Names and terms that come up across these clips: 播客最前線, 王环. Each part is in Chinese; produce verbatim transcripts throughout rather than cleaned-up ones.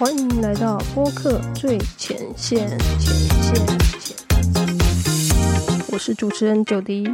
欢迎来到播客最前线，前线，前线。我是主持人九迪。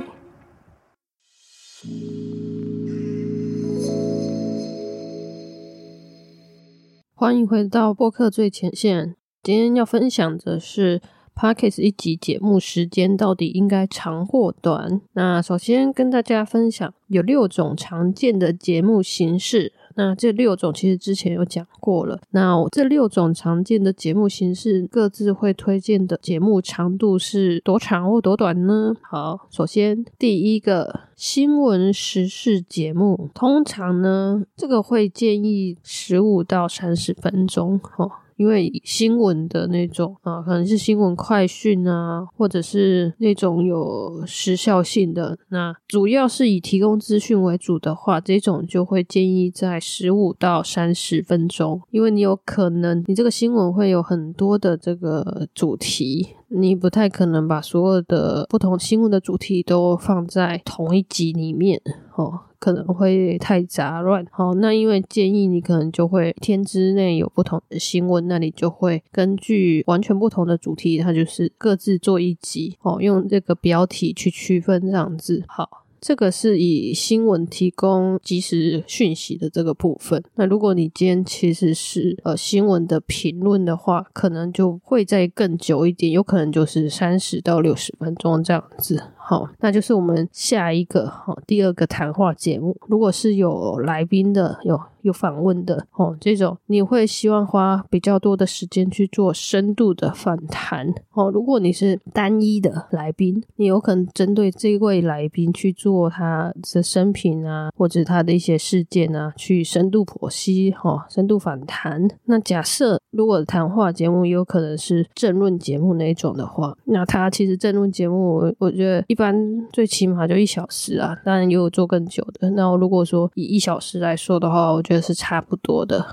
欢迎回到播客最前线。今天要分享的是 Podcast 一集节目时间到底应该长或短。那首先跟大家分享有六种常见的节目形式。那这六种其实之前有讲过了，那我这六种常见的节目形式各自会推荐的节目长度是多长或多短呢？好，首先第一个新闻时事节目，通常呢这个会建议十五到三十分钟、哦、因为新闻的那种啊，可能是新闻快讯啊，或者是那种有时效性的，那主要是以提供资讯为主的话，这种就会建议在十五到三十分钟，因为你有可能你这个新闻会有很多的这个主题，你不太可能把所有的不同新闻的主题都放在同一集里面哦，可能会太杂乱。好，那因为建议你可能就会一天之内有不同的新闻，那你就会根据完全不同的主题，它就是各自做一集哦，用这个标题去区分这样子。好，这个是以新闻提供即时讯息的这个部分。那如果你今天其实是呃新闻的评论的话，可能就会再更久一点，有可能就是三十到六十分钟这样子。好，那就是我们下一个、哦、第二个谈话节目，如果是有来宾的，有有访问的、哦、这种你会希望花比较多的时间去做深度的访谈、哦、如果你是单一的来宾，你有可能针对这位来宾去做他的生平啊，或者他的一些事件啊，去深度剖析、哦、深度访谈。那假设如果谈话节目有可能是政论节目那一种的话，那他其实政论节目 我, 我觉得一般最起码就一小时啊，当然也有做更久的，那如果说以一小时来说的话，我觉得是差不多的。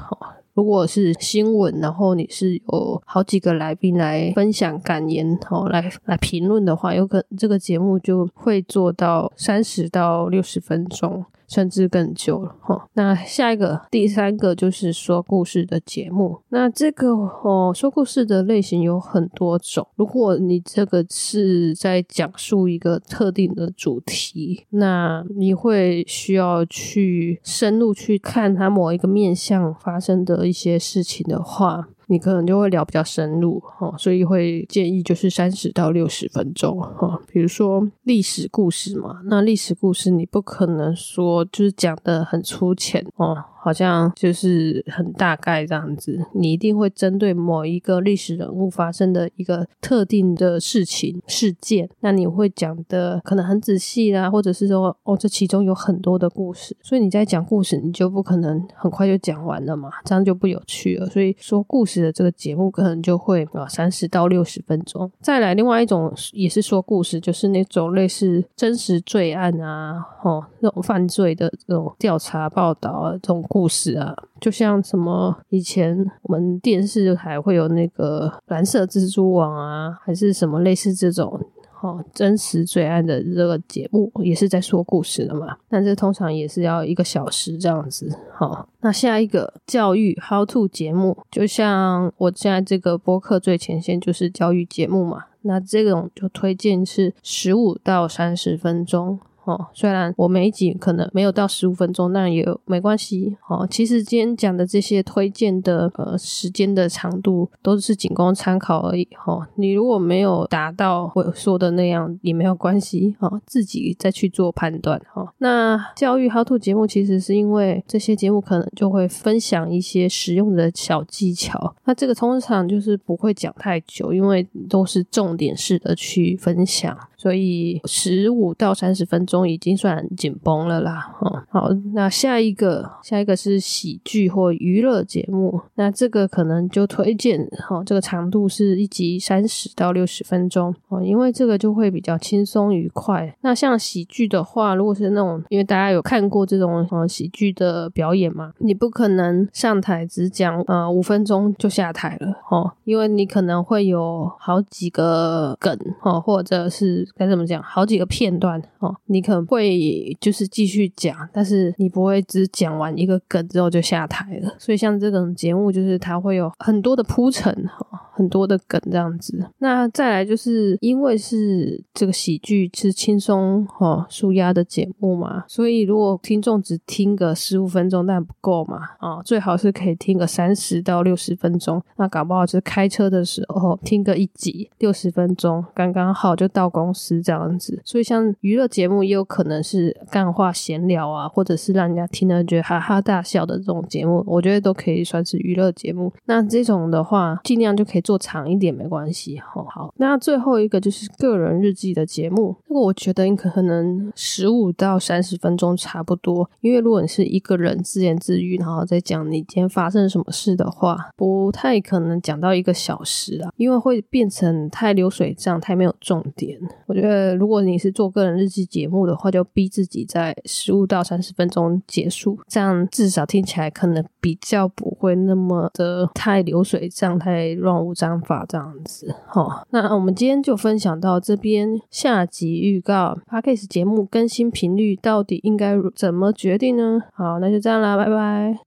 如果是新闻，然后你是有好几个来宾来分享感言、哦、来来评论的话，有可能这个节目就会做到三十到六十分钟，甚至更久了、哦、那下一个第三个就是说故事的节目。那这个、哦、说故事的类型有很多种，如果你这个是在讲述一个特定的主题，那你会需要去深入去看它某一个面向发生的一些事情的话，你可能就会聊比较深入、哦、所以会建议就是三十到六十分钟、哦、比如说历史故事嘛，那历史故事你不可能说就是讲得很粗浅哦，好像就是很大概这样子，你一定会针对某一个历史人物发生的一个特定的事情事件，那你会讲的可能很仔细啦，或者是说哦，这其中有很多的故事，所以你在讲故事你就不可能很快就讲完了嘛，这样就不有趣了，所以说故事的这个节目可能就会啊三十到六十分钟。再来另外一种也是说故事，就是那种类似真实罪案啊，哦，那种犯罪的这种调查报道啊，这种故事啊，就像什么以前我们电视台会有那个蓝色蜘蛛网啊，还是什么类似这种、哦、真实罪案的这个节目，也是在说故事的嘛，但这通常也是要一个小时这样子、哦、那下一个教育 how to 节目，就像我现在这个播客最前线就是教育节目嘛，那这种就推荐是十五到三十分钟哦，虽然我每一集可能没有到十五分钟，那也没关系、哦、其实今天讲的这些推荐的呃时间的长度都是仅供参考而已、哦、你如果没有达到我说的那样也没有关系、哦、自己再去做判断、哦、那教育 how to 节目其实是因为这些节目可能就会分享一些实用的小技巧，那这个通常就是不会讲太久，因为都是重点式的去分享，所以十五到三十分钟已经算紧绷了啦、嗯、好，那下一个下一个是喜剧或娱乐节目，那这个可能就推荐、哦、这个长度是一集三十到六十分钟、哦、因为这个就会比较轻松愉快。那像喜剧的话，如果是那种因为大家有看过这种、哦、喜剧的表演嘛，你不可能上台只讲呃五分钟就下台了、哦、因为你可能会有好几个梗、哦、或者是该怎么讲，好几个片段哦，你可能会就是继续讲，但是你不会只讲完一个梗之后就下台了。所以像这种节目就是它会有很多的铺陈、哦、很多的梗这样子。那再来就是因为是这个喜剧是轻松哦舒压的节目嘛，所以如果听众只听个十五分钟但不够嘛、哦、最好是可以听个三十到六十分钟，那搞不好就是开车的时候听个一集六十分钟刚刚好就到公司这样子。所以像娱乐节目也有可能是干话闲聊啊，或者是让人家听了觉得哈哈大笑的这种节目，我觉得都可以算是娱乐节目。那这种的话尽量就可以做长一点没关系、哦、好，那最后一个就是个人日记的节目，这个我觉得你可能十五到三十分钟差不多，因为如果你是一个人自言自语然后再讲你今天发生什么事的话，不太可能讲到一个小时啊，因为会变成太流水账太没有重点。我觉得如果你是做个人日记节目的话，就逼自己在十五到三十分钟结束，这样至少听起来可能比较不会那么的太流水账太乱无章法这样子、哦、那我们今天就分享到这边，下集预告 Podcast 节目更新频率到底应该怎么决定呢？好，那就这样啦，拜拜。